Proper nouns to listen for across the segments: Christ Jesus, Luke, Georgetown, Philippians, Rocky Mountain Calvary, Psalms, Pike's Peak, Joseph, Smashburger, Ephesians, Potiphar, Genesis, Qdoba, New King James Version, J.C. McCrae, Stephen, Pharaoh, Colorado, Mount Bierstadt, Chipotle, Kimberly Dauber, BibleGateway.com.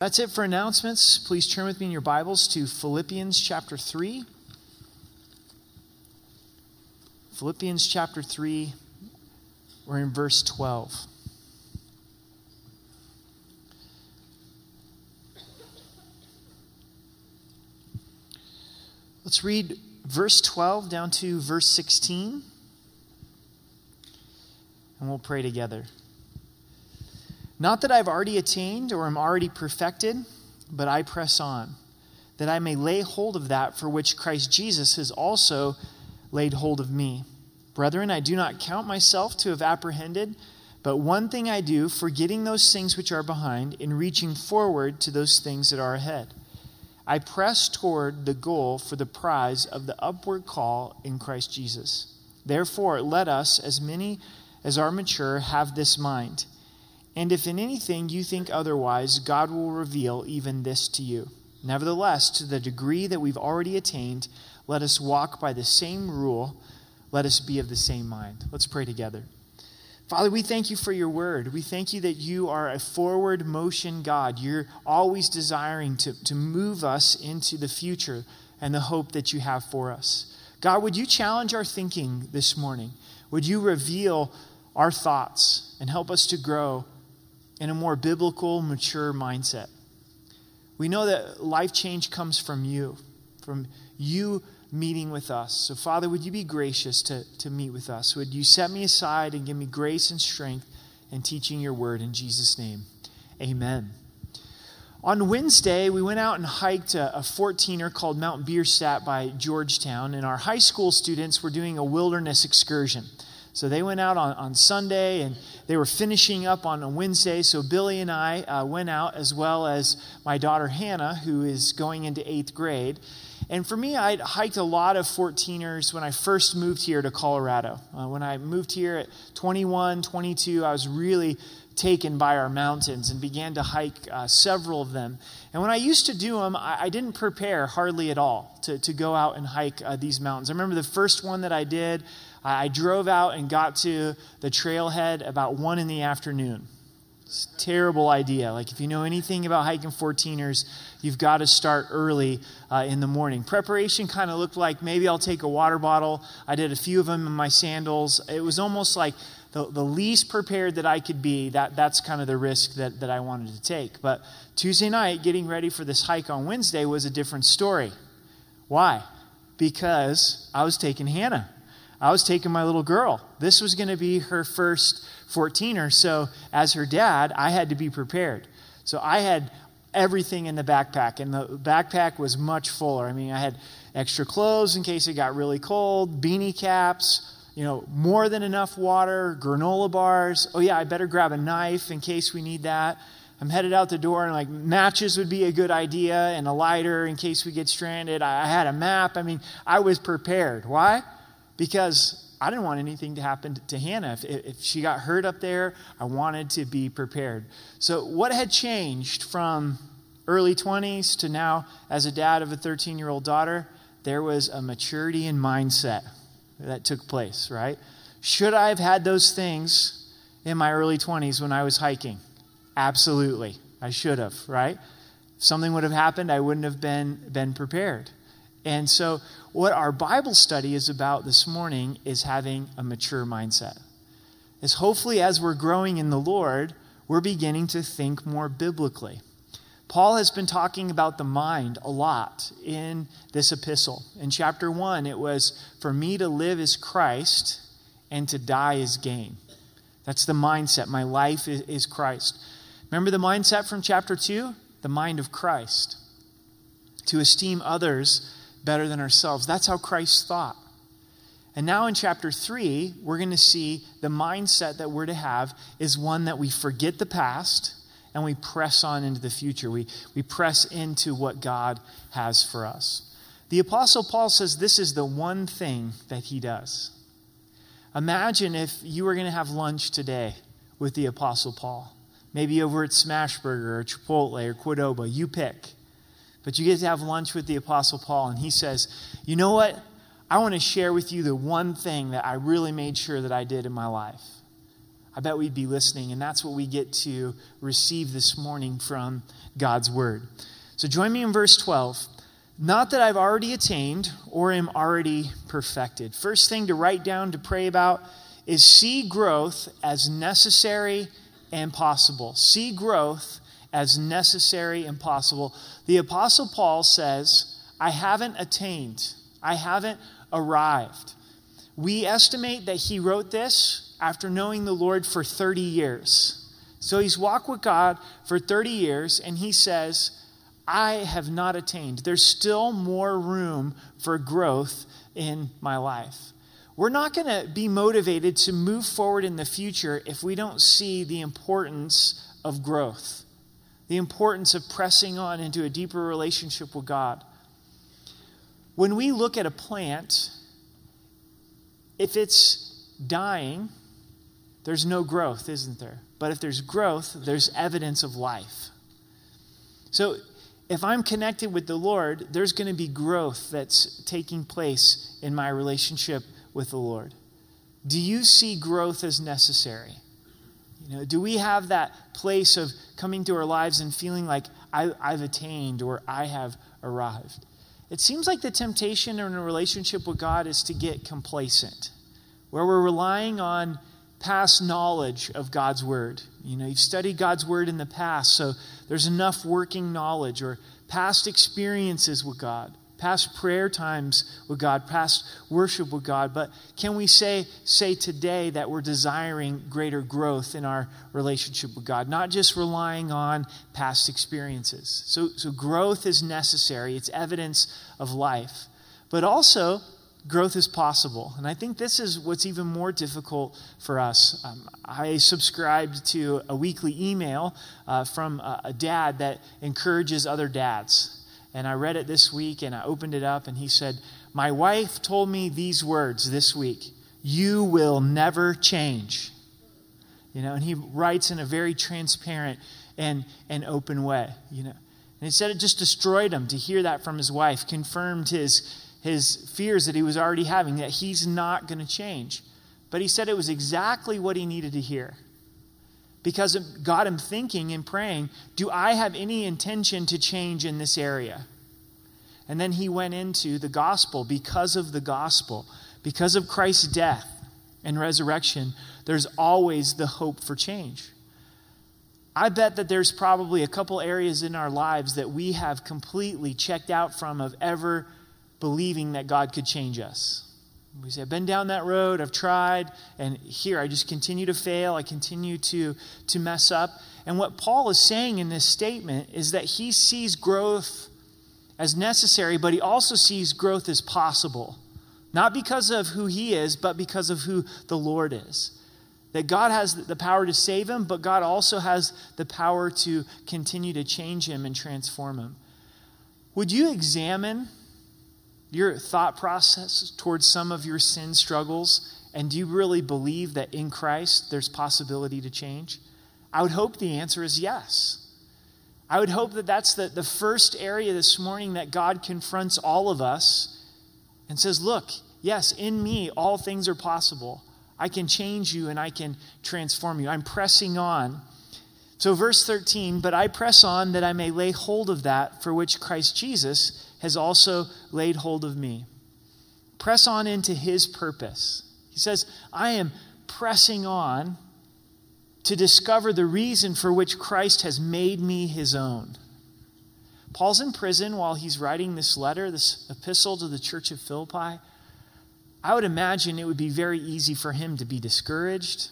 That's it for announcements. Please turn with me in your Bibles to Philippians chapter 3. Philippians chapter 3, we're in verse 12. Let's read verse 12 down to verse 16, and we'll pray together. Not that I've already attained or am already perfected, but I press on, that I may lay hold of that for which Christ Jesus has also laid hold of me. Brethren, I do not count myself to have apprehended, but one thing I do, forgetting those things which are behind and reaching forward to those things that are ahead. I press toward the goal for the prize of the upward call in Christ Jesus. Therefore, let us, as many as are mature, have this mind. And if in anything you think otherwise, God will reveal even this to you. Nevertheless, to the degree that we've already attained, let us walk by the same rule. Let us be of the same mind. Let's pray together. Father, we thank you for your word. We thank you that you are a forward motion God. You're always desiring to move us into the future and the hope that you have for us. God, would you challenge our thinking this morning? Would you reveal our thoughts and help us to grow in a more biblical, mature mindset? We know that life change comes from you meeting with us. So, Father, would you be gracious to meet with us? Would you set me aside and give me grace and strength in teaching your word in Jesus' name? Amen. On Wednesday, we went out and hiked a 14er called Mount Bierstadt by Georgetown, and our high school students were doing a wilderness excursion. So they went out on Sunday, and they were finishing up on a Wednesday. So Billy and I went out, as well as my daughter Hannah, who is going into 8th grade. And for me, I'd hiked a lot of 14ers when I first moved here to Colorado. When I moved here at 21, 22, I was really taken by our mountains and began to hike several of them. And when I used to do them, I didn't prepare hardly at all to go out and hike these mountains. I remember the first one that I did, I drove out and got to the trailhead about 1 in the afternoon. It's a terrible idea. Like, if you know anything about hiking 14ers, you've got to start early in the morning. Preparation kind of looked like maybe I'll take a water bottle. I did a few of them in my sandals. It was almost like the least prepared that I could be. That's kind of the risk that I wanted to take. But Tuesday night, getting ready for this hike on Wednesday was a different story. Why? Because I was taking Hannah. I was taking my little girl. This was going to be her first 14er. So as her dad, I had to be prepared. So I had everything in the backpack, and the backpack was much fuller. I mean, I had extra clothes in case it got really cold, beanie caps, more than enough water, granola bars. Oh yeah, I better grab a knife in case we need that. I'm headed out the door, and matches would be a good idea, and a lighter in case we get stranded. I had a map. I mean, I was prepared. Why? Because I didn't want anything to happen to Hannah. If she got hurt up there, I wanted to be prepared. So what had changed from early 20s to now as a dad of a 13-year-old daughter? There was a maturity in mindset that took place, right? Should I have had those things in my early 20s when I was hiking? Absolutely. I should have, right? If something would have happened, I wouldn't have been prepared. And so what our Bible study is about this morning is having a mature mindset. Is hopefully as we're growing in the Lord, we're beginning to think more biblically. Paul has been talking about the mind a lot in this epistle. In chapter 1, it was, for me to live is Christ and to die is gain. That's the mindset. My life is Christ. Remember the mindset from chapter 2? The mind of Christ. To esteem others better than ourselves. That's how Christ thought. And now in chapter 3, we're going to see the mindset that we're to have is one that we forget the past and we press on into the future. We press into what God has for us. The Apostle Paul says this is the one thing that he does. Imagine if you were going to have lunch today with the Apostle Paul. Maybe over at Smashburger or Chipotle or Qdoba, you pick. But you get to have lunch with the Apostle Paul, and he says, you know what? I want to share with you the one thing that I really made sure that I did in my life. I bet we'd be listening. And that's what we get to receive this morning from God's word. So join me in verse 12. Not that I've already attained or am already perfected. First thing to write down, to pray about, is see growth as necessary and possible. See growth as necessary and possible. The Apostle Paul says, I haven't attained. I haven't arrived. We estimate that he wrote this after knowing the Lord for 30 years. So he's walked with God for 30 years, and he says, I have not attained. There's still more room for growth in my life. We're not going to be motivated to move forward in the future if we don't see the importance of growth, the importance of pressing on into a deeper relationship with God. When we look at a plant, if it's dying, there's no growth, isn't there? But if there's growth, there's evidence of life. So if I'm connected with the Lord, there's going to be growth that's taking place in my relationship with the Lord. Do you see growth as necessary? You know, do we have that place of coming to our lives and feeling like I've attained or I have arrived? It seems like the temptation in a relationship with God is to get complacent, where we're relying on past knowledge of God's word. You know, you've studied God's word in the past, so there's enough working knowledge or past experiences with God, past prayer times with God, past worship with God. But can we say today that we're desiring greater growth in our relationship with God, not just relying on past experiences? So growth is necessary. It's evidence of life. But also, growth is possible. And I think this is what's even more difficult for us. I subscribed to a weekly email from a dad that encourages other dads. And I read it this week, and I opened it up, and he said, my wife told me these words this week, you will never change. You know, and he writes in a very transparent and open way, you know. And he said it just destroyed him to hear that from his wife, confirmed his fears that he was already having, that he's not going to change. But he said it was exactly what he needed to hear, because it got him thinking and praying, do I have any intention to change in this area? And then he went into the gospel. Because of the gospel, because of Christ's death and resurrection, there's always the hope for change. I bet that there's probably a couple areas in our lives that we have completely checked out from of ever believing that God could change us. We say, I've been down that road, I've tried, and here I just continue to fail, I continue to mess up. And what Paul is saying in this statement is that he sees growth as necessary, but he also sees growth as possible. Not because of who he is, but because of who the Lord is. That God has the power to save him, but God also has the power to continue to change him and transform him. Would you examine your thought process towards some of your sin struggles? And do you really believe that in Christ there's possibility to change? I would hope the answer is yes. I would hope that that's the first area this morning that God confronts all of us and says, look, yes, in me all things are possible. I can change you and I can transform you. I'm pressing on. So verse 13, but I press on that I may lay hold of that for which Christ Jesus has also laid hold of me. Press on into his purpose. He says, I am pressing on to discover the reason for which Christ has made me his own. Paul's in prison while he's writing this letter, this epistle to the church of Philippi. I would imagine it would be very easy for him to be discouraged,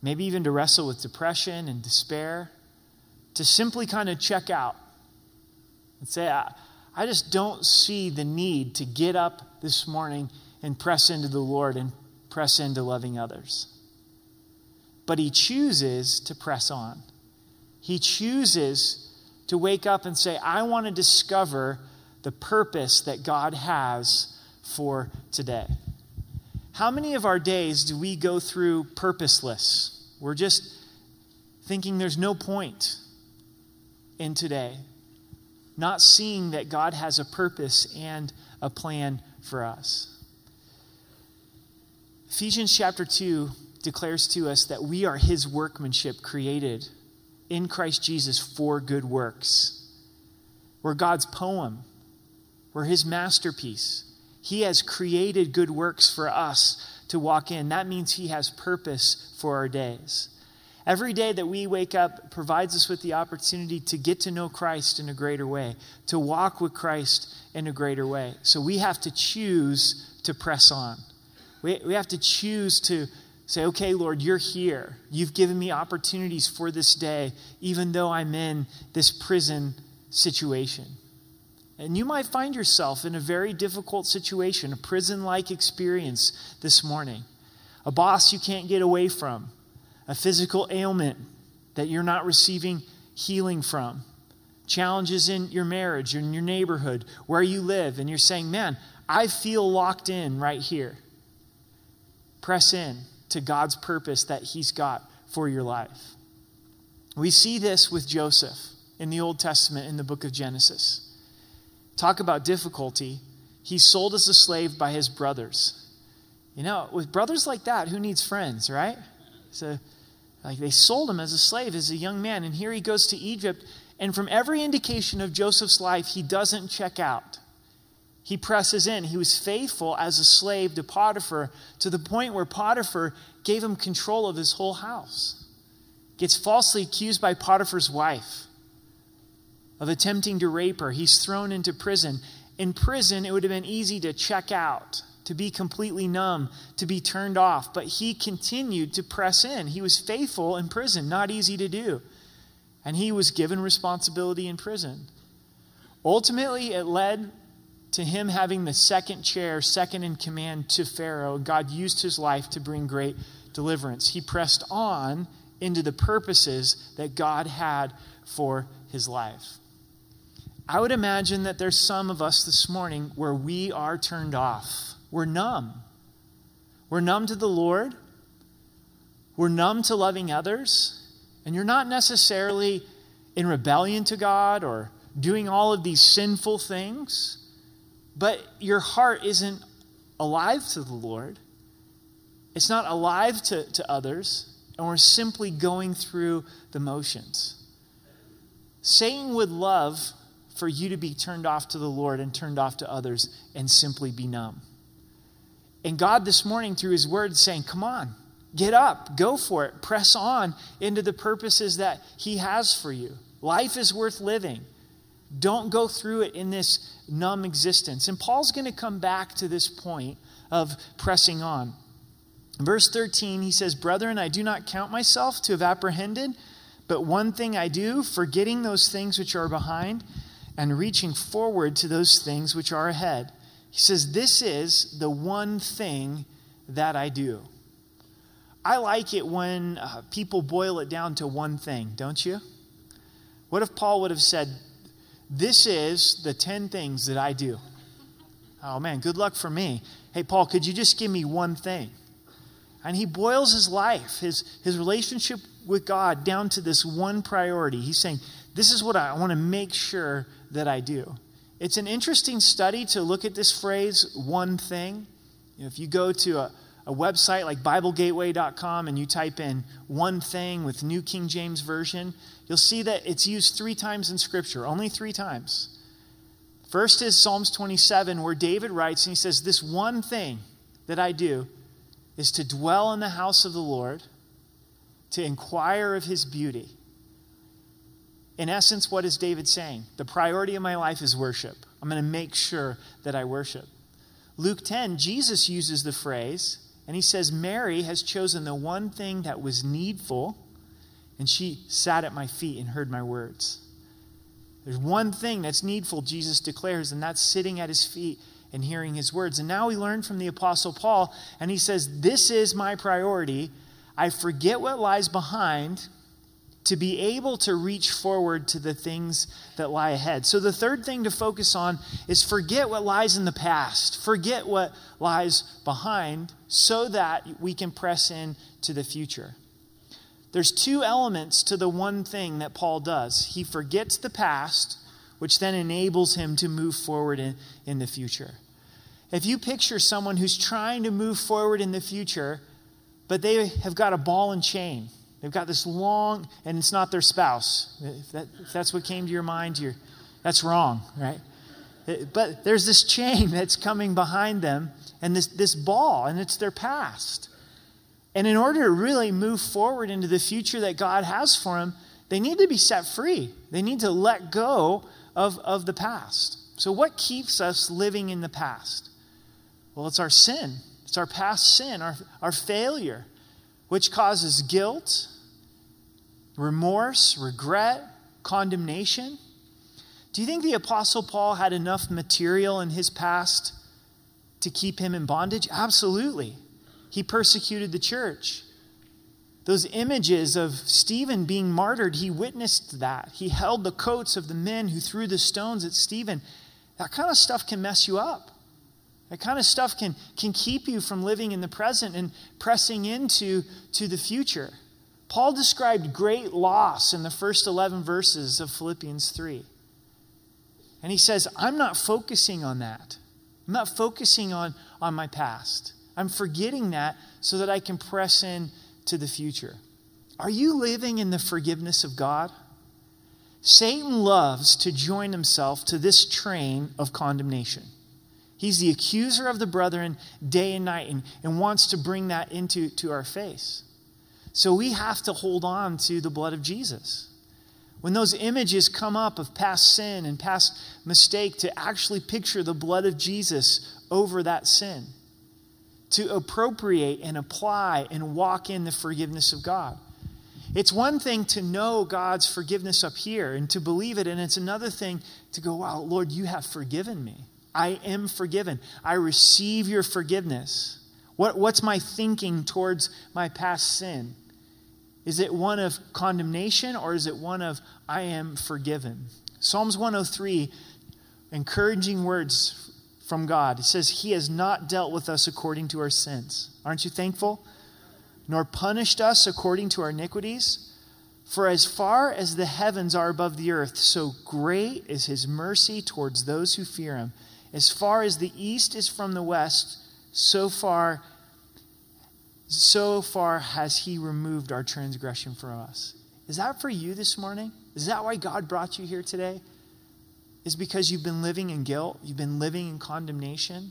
maybe even to wrestle with depression and despair, to simply kind of check out and say, I just don't see the need to get up this morning and press into the Lord and press into loving others. But he chooses to press on. He chooses to wake up and say, I want to discover the purpose that God has for today. How many of our days do we go through purposeless? We're just thinking there's no point in today, not seeing that God has a purpose and a plan for us. Ephesians chapter 2 declares to us that we are his workmanship created in Christ Jesus for good works. We're God's poem. We're his masterpiece. He has created good works for us to walk in. That means he has purpose for our days. Every day that we wake up provides us with the opportunity to get to know Christ in a greater way, to walk with Christ in a greater way. So we have to choose to press on. We have to choose to say, okay, Lord, you're here. You've given me opportunities for this day, even though I'm in this prison situation. And you might find yourself in a very difficult situation, a prison-like experience this morning, a boss you can't get away from, a physical ailment that you're not receiving healing from, challenges in your marriage, in your neighborhood, where you live, and you're saying, man, I feel locked in right here. Press in to God's purpose that he's got for your life. We see this with Joseph in the Old Testament in the book of Genesis. Talk about difficulty. He's sold as a slave by his brothers. You know, with brothers like that, who needs friends, right? So, like, they sold him as a slave, as a young man, and here he goes to Egypt, and from every indication of Joseph's life, he doesn't check out. He presses in. He was faithful as a slave to Potiphar, to the point where Potiphar gave him control of his whole house. Gets falsely accused by Potiphar's wife of attempting to rape her. He's thrown into prison. In prison, it would have been easy to check out, to be completely numb, to be turned off. But he continued to press in. He was faithful in prison, not easy to do. And he was given responsibility in prison. Ultimately, it led to him having the second chair, second in command to Pharaoh. God used his life to bring great deliverance. He pressed on into the purposes that God had for his life. I would imagine that there's some of us this morning where we are turned off. We're numb. We're numb to the Lord. We're numb to loving others. And you're not necessarily in rebellion to God or doing all of these sinful things, but your heart isn't alive to the Lord. It's not alive to others. And we're simply going through the motions. Satan would love for you to be turned off to the Lord and turned off to others and simply be numb. And God this morning through his word is saying, come on, get up, go for it, press on into the purposes that he has for you. Life is worth living. Don't go through it in this numb existence. And Paul's going to come back to this point of pressing on. In verse 13, he says, brethren, I do not count myself to have apprehended, but one thing I do, forgetting those things which are behind and reaching forward to those things which are ahead. He says, this is the one thing that I do. I like it when people boil it down to one thing, don't you? What if Paul would have said, this is the 10 things that I do? Oh man, good luck for me. Hey, Paul, could you just give me one thing? And he boils his life, his relationship with God down to this one priority. He's saying, this is what I want to make sure that I do. It's an interesting study to look at this phrase, one thing. You know, if you go to a website like BibleGateway.com and you type in one thing with New King James Version, you'll see that it's used 3 times in Scripture, only 3 times. First is Psalms 27, where David writes, and he says, this one thing that I do is to dwell in the house of the Lord, to inquire of his beauty. In essence, what is David saying? The priority of my life is worship. I'm going to make sure that I worship. Luke 10, Jesus uses the phrase, and he says, Mary has chosen the one thing that was needful, and she sat at my feet and heard my words. There's one thing that's needful, Jesus declares, and that's sitting at his feet and hearing his words. And now we learn from the Apostle Paul, and he says, this is my priority. I forget what lies behind to be able to reach forward to the things that lie ahead. So the third thing to focus on is forget what lies in the past. Forget what lies behind so that we can press in to the future. There's 2 elements to the one thing that Paul does. He forgets the past, which then enables him to move forward in the future. If you picture someone who's trying to move forward in the future, But they have got a ball and chain. They've got this long, and it's not their spouse. If that's what came to your mind, that's wrong, right? But there's this chain that's coming behind them, and this ball, and it's their past. And in order to really move forward into the future that God has for them, they need to be set free. They need to let go of the past. So what keeps us living in the past? Well, it's our sin. It's our past sin, our failure, which causes guilt, remorse, regret, condemnation. Do you think the Apostle Paul had enough material in his past to keep him in bondage? Absolutely. He persecuted the church. Those images of Stephen being martyred, he witnessed that. He held the coats of the men who threw the stones at Stephen. That kind of stuff can mess you up. That kind of stuff can keep you from living in the present and pressing into the future. Paul described great loss in the first 11 verses of Philippians 3. And he says, I'm not focusing on that. I'm not focusing on my past. I'm forgetting that so that I can press in to the future. Are you living in the forgiveness of God? Satan loves to join himself to this train of condemnation. He's the accuser of the brethren day and night and wants to bring that into our face. So we have to hold on to the blood of Jesus. When those images come up of past sin and past mistake, to actually picture the blood of Jesus over that sin, to appropriate and apply and walk in the forgiveness of God. It's one thing to know God's forgiveness up here and to believe it, and it's another thing to go, wow, Lord, you have forgiven me. I am forgiven. I receive your forgiveness. What's my thinking towards my past sin? Is it one of condemnation, or is it one of I am forgiven? Psalms 103, encouraging words from God. It says, He has not dealt with us according to our sins. Aren't you thankful? Nor punished us according to our iniquities. For as far as the heavens are above the earth, so great is his mercy towards those who fear him. As far as the east is from the west, so far has he removed our transgression from us. Is that for you this morning? Is that why God brought you here today? Is because you've been living in guilt, you've been living in condemnation?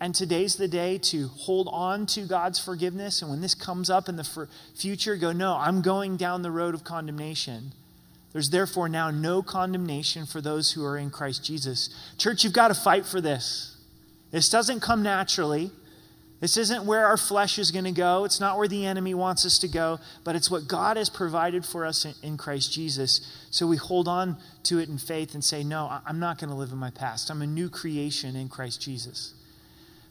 And today's the day to hold on to God's forgiveness. And when this comes up in the future, go, no, I'm going down the road of condemnation. There's therefore now no condemnation for those who are in Christ Jesus. Church, you've got to fight for this. This doesn't come naturally. This isn't where our flesh is going to go. It's not where the enemy wants us to go. But it's what God has provided for us in Christ Jesus. So we hold on to it in faith and say, no, I'm not going to live in my past. I'm a new creation in Christ Jesus.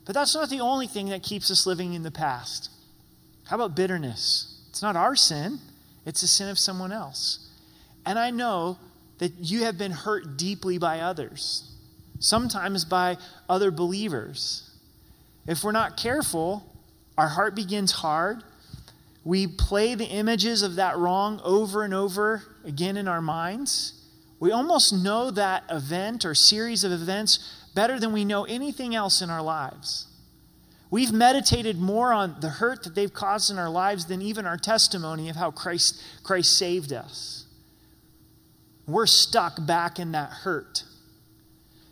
But that's not the only thing that keeps us living in the past. How about bitterness? It's not our sin. It's the sin of someone else. And I know that you have been hurt deeply by others, sometimes by other believers. If we're not careful, our heart begins hard. We play the images of that wrong over and over again in our minds. We almost know that event or series of events better than we know anything else in our lives. We've meditated more on the hurt that they've caused in our lives than even our testimony of how Christ saved us. We're stuck back in that hurt.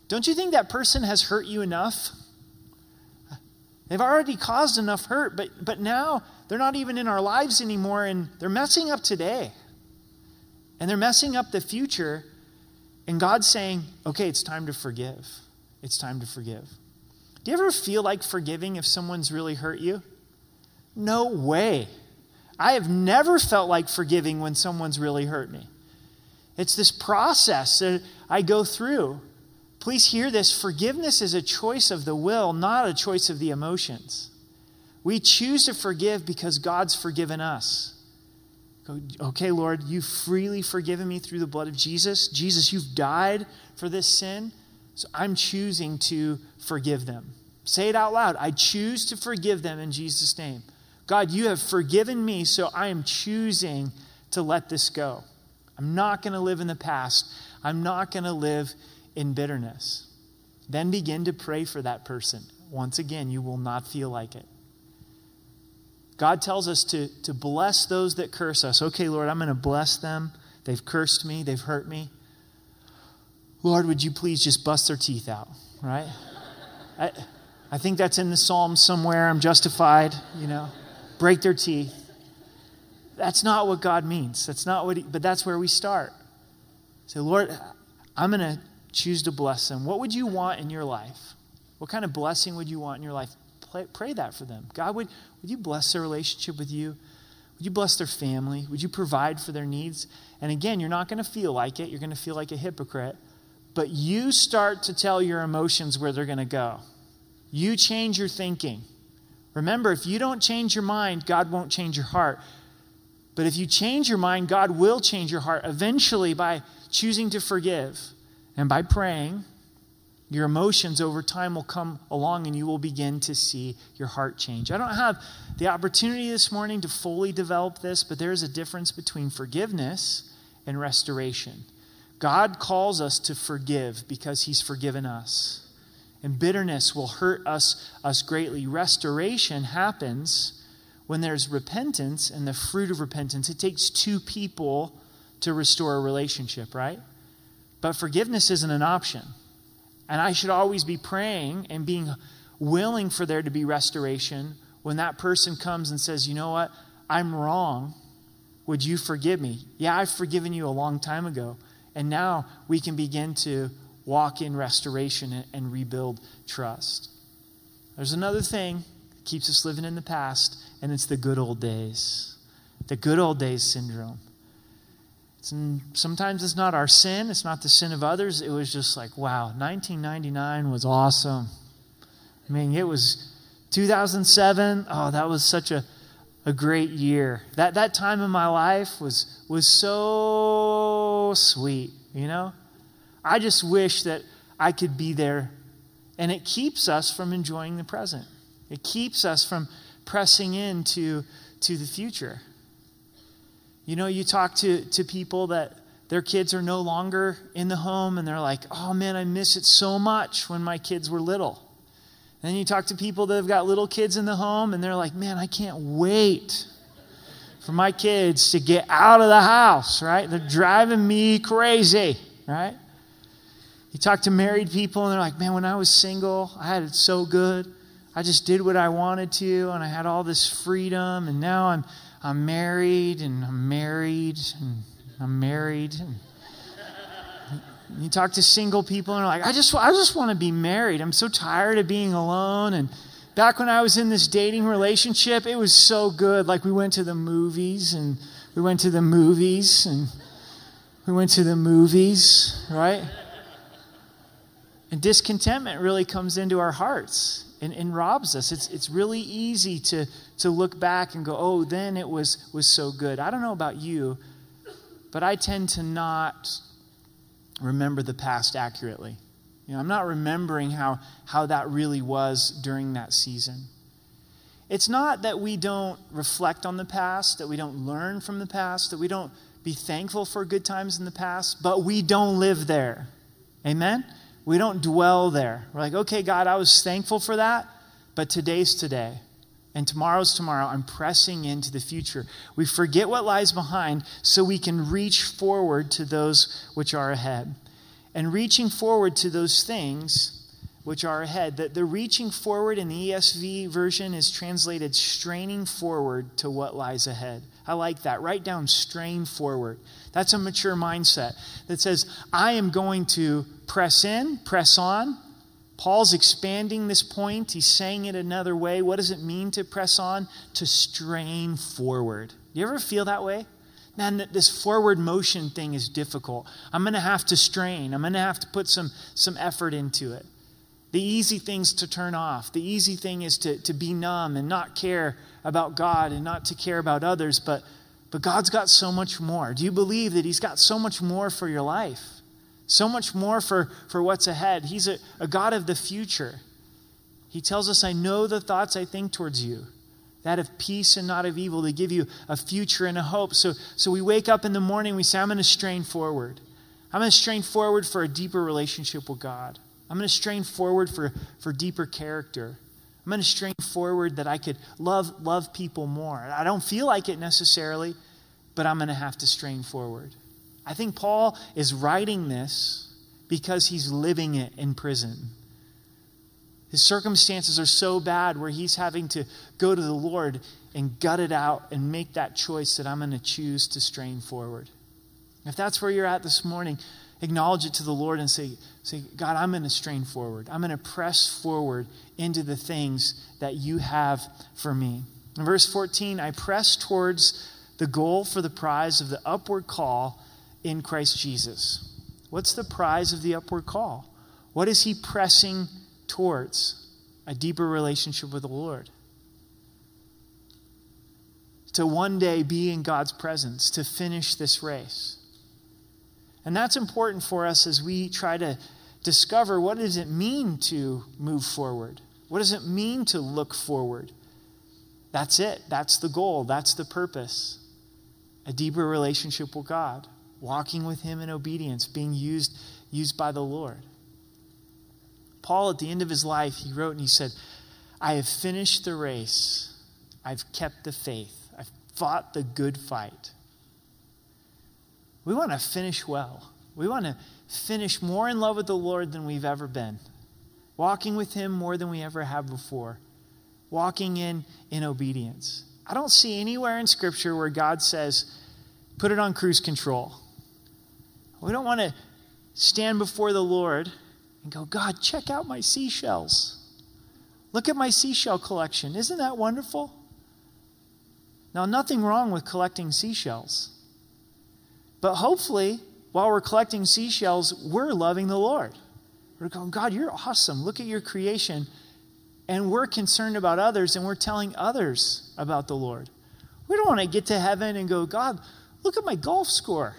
Don't you think that person has hurt you enough? They've already caused enough hurt, but now they're not even in our lives anymore, and they're messing up today. And they're messing up the future, and God's saying, okay, it's time to forgive. It's time to forgive. Do you ever feel like forgiving if someone's really hurt you? No way. I have never felt like forgiving when someone's really hurt me. It's this process that I go through. Please hear this. Forgiveness is a choice of the will, not a choice of the emotions. We choose to forgive because God's forgiven us. Okay, Lord, you've freely forgiven me through the blood of Jesus. Jesus, you've died for this sin. So I'm choosing to forgive them. Say it out loud. I choose to forgive them in Jesus' name. God, you have forgiven me, so I am choosing to let this go. I'm not going to live in the past. I'm not going to live in bitterness. Then begin to pray for that person. Once again, you will not feel like it. God tells us to bless those that curse us. Okay, Lord, I'm going to bless them. They've cursed me. They've hurt me. Lord, would you please just bust their teeth out, right? I think that's in the Psalms somewhere. I'm justified, you know. Break their teeth. That's not what God means. That's not what but that's where we start. Say, Lord, I'm going to choose to bless them. What would you want in your life? What kind of blessing would you want in your life? Pray that for them. God, would you bless their relationship with you? Would you bless their family? Would you provide for their needs? And again, you're not going to feel like it. You're going to feel like a hypocrite. But you start to tell your emotions where they're going to go. You change your thinking. Remember, if you don't change your mind, God won't change your heart. But if you change your mind, God will change your heart eventually by choosing to forgive. And by praying, your emotions over time will come along and you will begin to see your heart change. I don't have the opportunity this morning to fully develop this, but there is a difference between forgiveness and restoration. God calls us to forgive because he's forgiven us. And bitterness will hurt us greatly. Restoration happens when there's repentance and the fruit of repentance. It takes two people to restore a relationship, right? But forgiveness isn't an option. And I should always be praying and being willing for there to be restoration when that person comes and says, you know what, I'm wrong. Would you forgive me? Yeah, I've forgiven you a long time ago. And now we can begin to walk in restoration and rebuild trust. There's another thing that keeps us living in the past, and it's the good old days. The good old days syndrome. And sometimes it's not our sin. It's not the sin of others. It was just like, wow, 1999 was awesome. I mean, it was 2007. Oh, that was such a great year. That time in my life was so sweet, you know? I just wish that I could be there. And it keeps us from enjoying the present. It keeps us from pressing into the future. You know, you talk to people that their kids are no longer in the home and they're like, oh man, I miss it so much when my kids were little. And then you talk to people that have got little kids in the home and they're like, man, I can't wait for my kids to get out of the house, right? They're driving me crazy, right? You talk to married people and they're like, man, when I was single, I had it so good. I just did what I wanted to and I had all this freedom and now I'm married, and I'm married, and I'm married. And you talk to single people, and they're like, I just want to be married. I'm so tired of being alone. And back when I was in this dating relationship, it was so good. Like, we went to the movies, right? And discontentment really comes into our hearts. And robs us. It's really easy to look back and go, oh, then it was so good. I don't know about you, but I tend to not remember the past accurately. You know, I'm not remembering how that really was during that season. It's not that we don't reflect on the past, that we don't learn from the past, that we don't be thankful for good times in the past, but we don't live there. Amen? We don't dwell there. We're like, okay, God, I was thankful for that, but today's today, and tomorrow's tomorrow. I'm pressing into the future. We forget what lies behind so we can reach forward to those which are ahead. And reaching forward to those things which are ahead, that the reaching forward in the ESV version is translated straining forward to what lies ahead. I like that. Write down strain forward. That's a mature mindset that says, I am going to press in, press on. Paul's expanding this point. He's saying it another way. What does it mean to press on? To strain forward. You ever feel that way? Man, this forward motion thing is difficult. I'm going to have to strain. I'm going to have to put some effort into it. The easy thing's to turn off. The easy thing is to be numb and not care about God and not to care about others. But God's got so much more. Do you believe that he's got so much more for your life? So much more for what's ahead. He's a God of the future. He tells us, I know the thoughts I think towards you, that of peace and not of evil, to give you a future and a hope. So we wake up in the morning, we say, I'm going to strain forward. I'm going to strain forward for a deeper relationship with God. I'm going to strain forward for deeper character. I'm I'm going to strain forward that I could love people more. I don't feel like it necessarily, but I'm going to have to strain forward. I think Paul is writing this because he's living it in prison. His circumstances are so bad where he's having to go to the Lord and gut it out and make that choice that I'm going to choose to strain forward. If that's where you're at this morning, acknowledge it to the Lord and say, God, I'm going to strain forward. I'm going to press forward into the things that you have for me. In verse 14, I press towards the goal for the prize of the upward call in Christ Jesus. What's the prize of the upward call? What is he pressing towards? A deeper relationship with the Lord. To one day be in God's presence, to finish this race. And that's important for us as we try to discover, what does it mean to move forward? What does it mean to look forward? That's it. That's the goal. That's the purpose. A deeper relationship with God. Walking with him in obedience. Being used by the Lord. Paul, at the end of his life, he wrote and he said, I have finished the race. I've kept the faith. I've fought the good fight. We want to finish well. We want to finish more in love with the Lord than we've ever been. Walking with him more than we ever have before. Walking in obedience. I don't see anywhere in Scripture where God says, put it on cruise control. We don't want to stand before the Lord and go, God, check out my seashells. Look at my seashell collection. Isn't that wonderful? Now, nothing wrong with collecting seashells. But hopefully, while we're collecting seashells, we're loving the Lord. We're going, God, you're awesome. Look at your creation. And we're concerned about others, and we're telling others about the Lord. We don't want to get to heaven and go, God, look at my golf score.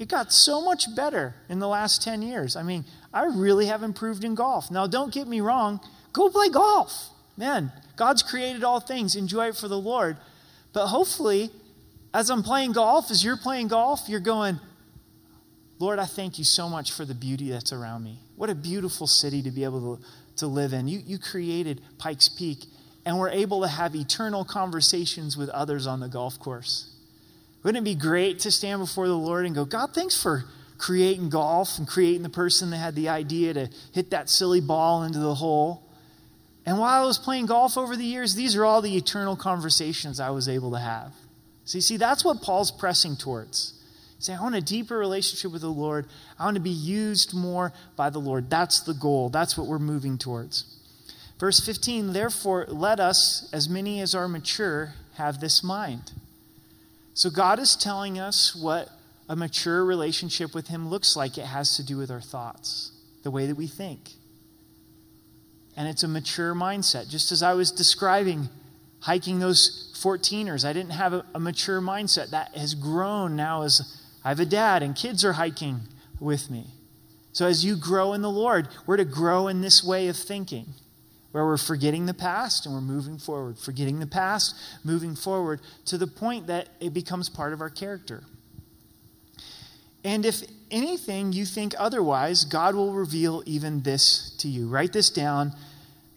It got so much better in the last 10 years. I mean, I really have improved in golf. Now, don't get me wrong. Go play golf. Man, God's created all things. Enjoy it for the Lord. But hopefully, as I'm playing golf, as you're playing golf, you're going, Lord, I thank you so much for the beauty that's around me. What a beautiful city to be able to live in. You created Pike's Peak, and we're able to have eternal conversations with others on the golf course. Wouldn't it be great to stand before the Lord and go, God, thanks for creating golf and creating the person that had the idea to hit that silly ball into the hole. And while I was playing golf over the years, these are all the eternal conversations I was able to have. So you see, that's what Paul's pressing towards. Say, I want a deeper relationship with the Lord. I want to be used more by the Lord. That's the goal. That's what we're moving towards. Verse 15, therefore, let us, as many as are mature, have this mind. So God is telling us what a mature relationship with him looks like. It has to do with our thoughts, the way that we think. And it's a mature mindset. Just as I was describing hiking those 14ers, I didn't have a mature mindset. That has grown now as I have a dad and kids are hiking with me. So as you grow in the Lord, we're to grow in this way of thinking, where we're forgetting the past and we're moving forward, forgetting the past, moving forward, to the point that it becomes part of our character. And if anything you think otherwise, God will reveal even this to you. Write this down,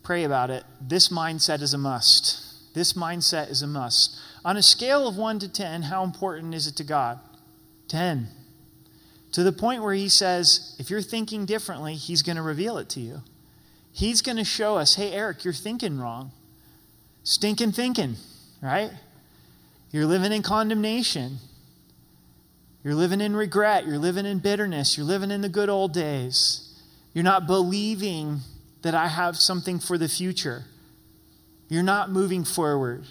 pray about it. This mindset is a must. This mindset is a must. On a scale of 1 to 10, how important is it to God? 10. To the point where he says, if you're thinking differently, he's going to reveal it to you. He's going to show us, hey, Eric, you're thinking wrong. Stinking thinking, right? You're living in condemnation. You're living in regret. You're living in bitterness. You're living in the good old days. You're not believing that I have something for the future. You're not moving forward.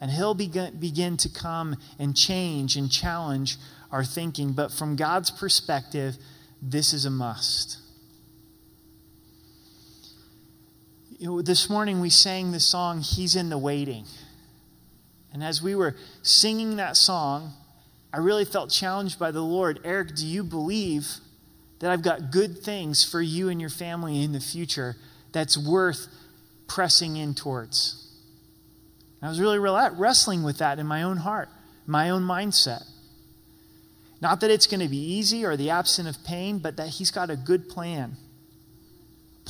And he'll begin to come and change and challenge our thinking. But from God's perspective, this is a must. You know, this morning we sang the song, He's in the Waiting. And as we were singing that song, I really felt challenged by the Lord. Eric, do you believe that I've got good things for you and your family in the future that's worth pressing in towards? And I was really wrestling with that in my own heart, my own mindset. Not that it's going to be easy or the absent of pain, but that he's got a good plan.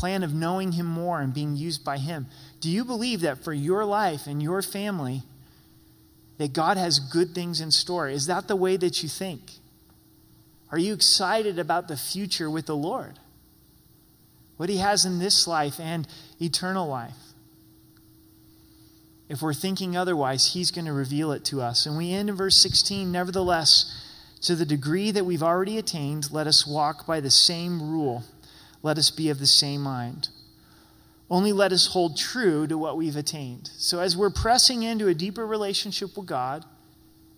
plan of knowing him more and being used by him. Do you believe that for your life and your family, that God has good things in store? Is that the way that you think? Are you excited about the future with the Lord? What he has in this life and eternal life? If we're thinking otherwise, he's going to reveal it to us. And we end in verse 16, nevertheless, to the degree that we've already attained, let us walk by the same rule. Let us be of the same mind. Only let us hold true to what we've attained. So as we're pressing into a deeper relationship with God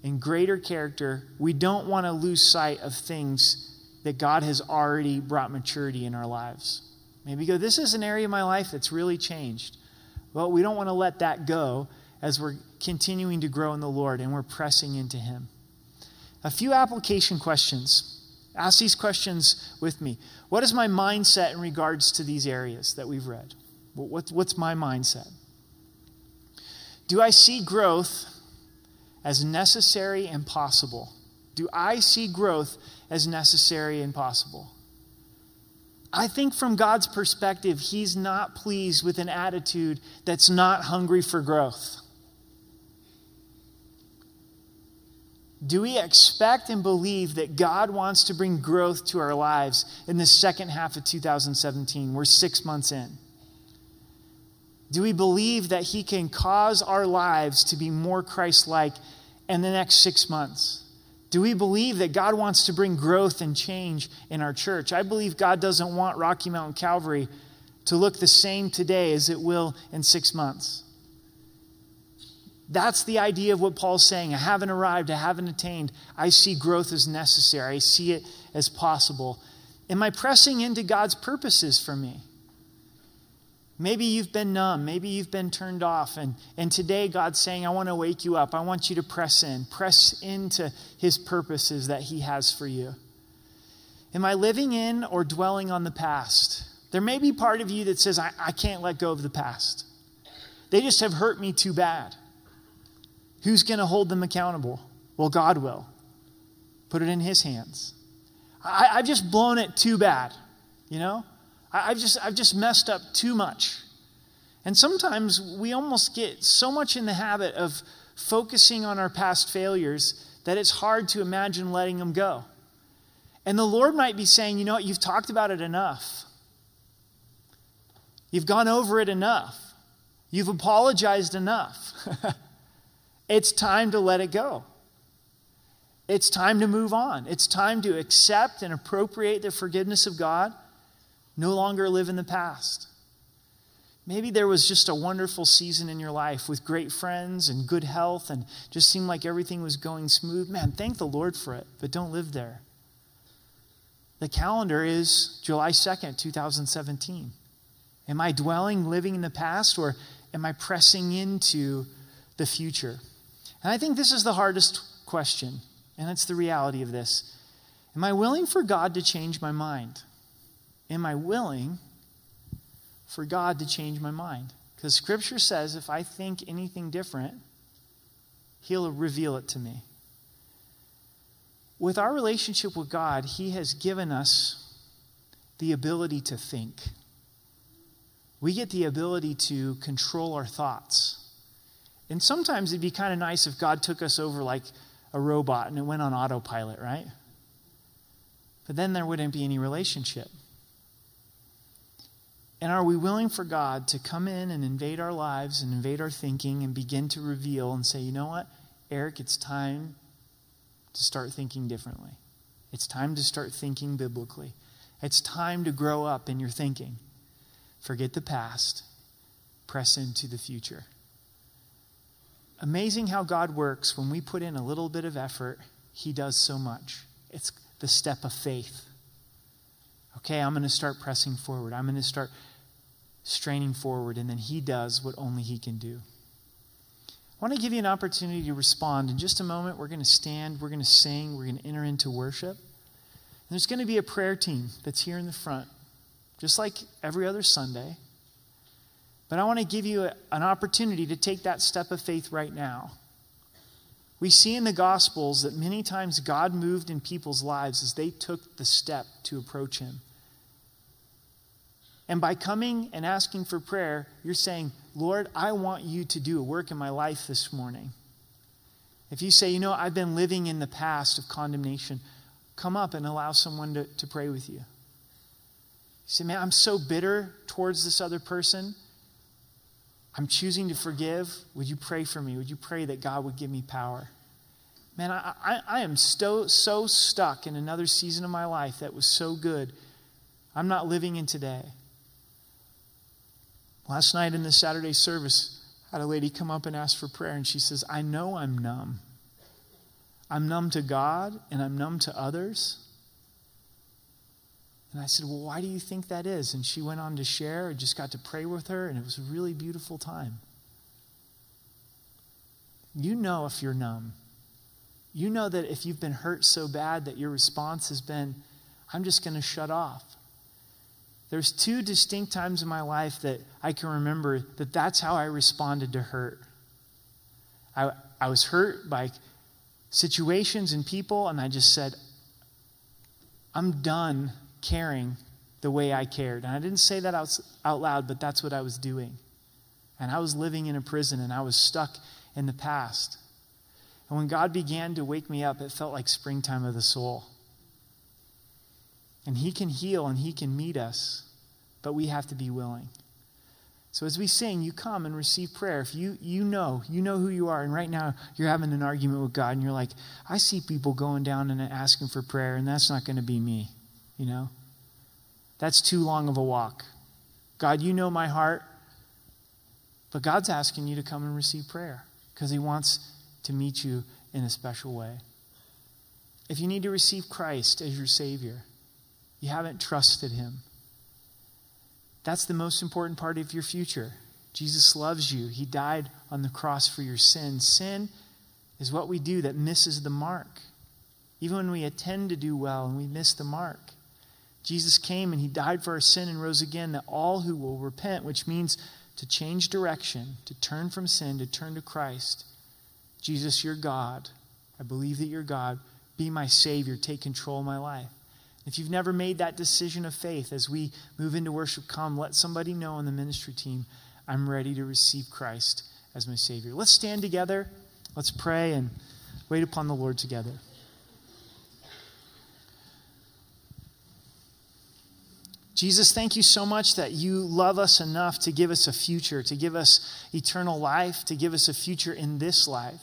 and greater character, we don't want to lose sight of things that God has already brought maturity in our lives. Maybe you go, this is an area of my life that's really changed. Well, we don't want to let that go as we're continuing to grow in the Lord and we're pressing into him. A few application questions. Ask these questions with me. What is my mindset in regards to these areas that we've read? What's my mindset? Do I see growth as necessary and possible? Do I see growth as necessary and possible? I think from God's perspective, he's not pleased with an attitude that's not hungry for growth. Do we expect and believe that God wants to bring growth to our lives in the second half of 2017? We're 6 months in. Do we believe that he can cause our lives to be more Christ-like in the next 6 months? Do we believe that God wants to bring growth and change in our church? I believe God doesn't want Rocky Mountain Calvary to look the same today as it will in 6 months. That's the idea of what Paul's saying. I haven't arrived. I haven't attained. I see growth as necessary. I see it as possible. Am I pressing into God's purposes for me? Maybe you've been numb. Maybe you've been turned off. And today God's saying, I want to wake you up. I want you to press in. Press into his purposes that he has for you. Am I living in or dwelling on the past? There may be part of you that says, I can't let go of the past. They just have hurt me too bad. Who's going to hold them accountable? Well, God will. Put it in his hands. I've just blown it too bad, you know? I've just messed up too much. And sometimes we almost get so much in the habit of focusing on our past failures that it's hard to imagine letting them go. And the Lord might be saying, you know what, you've talked about it enough. You've gone over it enough. You've apologized enough. It's time to let it go. It's time to move on. It's time to accept and appropriate the forgiveness of God. No longer live in the past. Maybe there was just a wonderful season in your life with great friends and good health and just seemed like everything was going smooth. Man, thank the Lord for it, but don't live there. The calendar is July 2nd, 2017. Am I dwelling, living in the past, or am I pressing into the future? And I think this is the hardest question, and it's the reality of this. Am I willing for God to change my mind? Am I willing for God to change my mind? Because Scripture says if I think anything different, he'll reveal it to me. With our relationship with God, he has given us the ability to think. We get the ability to control our thoughts. And sometimes it'd be kind of nice if God took us over like a robot and it went on autopilot, right? But then there wouldn't be any relationship. And are we willing for God to come in and invade our lives and invade our thinking and begin to reveal and say, you know what, Eric, it's time to start thinking differently. It's time to start thinking biblically. It's time to grow up in your thinking. Forget the past. Press into the future. Amazing how God works. When we put in a little bit of effort, he does so much. It's the step of faith. Okay, I'm going to start pressing forward. I'm going to start straining forward. And then he does what only he can do. I want to give you an opportunity to respond. In just a moment, we're going to stand, we're going to sing, we're going to enter into worship. And there's going to be a prayer team that's here in the front, just like every other Sunday. But I want to give you an opportunity to take that step of faith right now. We see in the Gospels that many times God moved in people's lives as they took the step to approach him. And by coming and asking for prayer, you're saying, Lord, I want you to do a work in my life this morning. If you say, you know, I've been living in the past of condemnation, come up and allow someone to pray with you. You say, man, I'm so bitter towards this other person. I'm choosing to forgive. Would you pray for me? Would you pray that God would give me power? Man, I am so stuck in another season of my life that was so good. I'm not living in today. Last night in the Saturday service, I had a lady come up and ask for prayer, and she says, I know I'm numb. I'm numb to God, and I'm numb to others. And I said, well, why do you think that is? And she went on to share. I just got to pray with her, and it was a really beautiful time. You know if you're numb. You know that if you've been hurt so bad that your response has been, I'm just going to shut off. There's two distinct times in my life that I can remember that that's how I responded to hurt. I was hurt by situations and people, and I just said, I'm done caring the way I cared. And I didn't say that out loud, but that's what I was doing. And I was living in a prison, and I was stuck in the past. And when God began to wake me up, it felt like springtime of the soul. And he can heal and he can meet us, but we have to be willing. So as we sing, you come and receive prayer. If you know who you are, and right now you're having an argument with God, and you're like, I see people going down and asking for prayer, and that's not going to be me, you know? That's too long of a walk. God, you know my heart, but God's asking you to come and receive prayer because he wants to meet you in a special way. If you need to receive Christ as your Savior, you haven't trusted him. That's the most important part of your future. Jesus loves you. He died on the cross for your sin. Sin is what we do that misses the mark. Even when we intend to do well and we miss the mark. Jesus came and he died for our sin and rose again, that all who will repent, which means to change direction, to turn from sin, to turn to Christ. Jesus, you're God. I believe that you're God. Be my Savior. Take control of my life. If you've never made that decision of faith, as we move into worship, come, let somebody know on the ministry team, I'm ready to receive Christ as my Savior. Let's stand together, let's pray, and wait upon the Lord together. Jesus, thank you so much that you love us enough to give us a future, to give us eternal life, to give us a future in this life.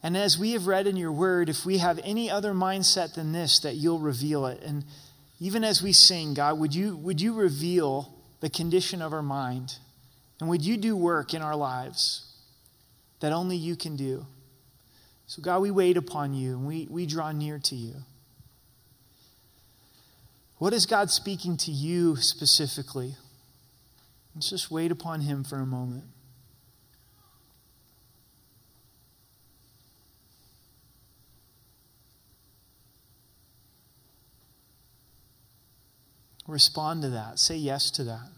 And as we have read in your word, if we have any other mindset than this, that you'll reveal it. And even as we sing, God, would you reveal the condition of our mind? And would you do work in our lives that only you can do? So God, we wait upon you and we draw near to you. What is God speaking to you specifically? Let's just wait upon him for a moment. Respond to that. Say yes to that.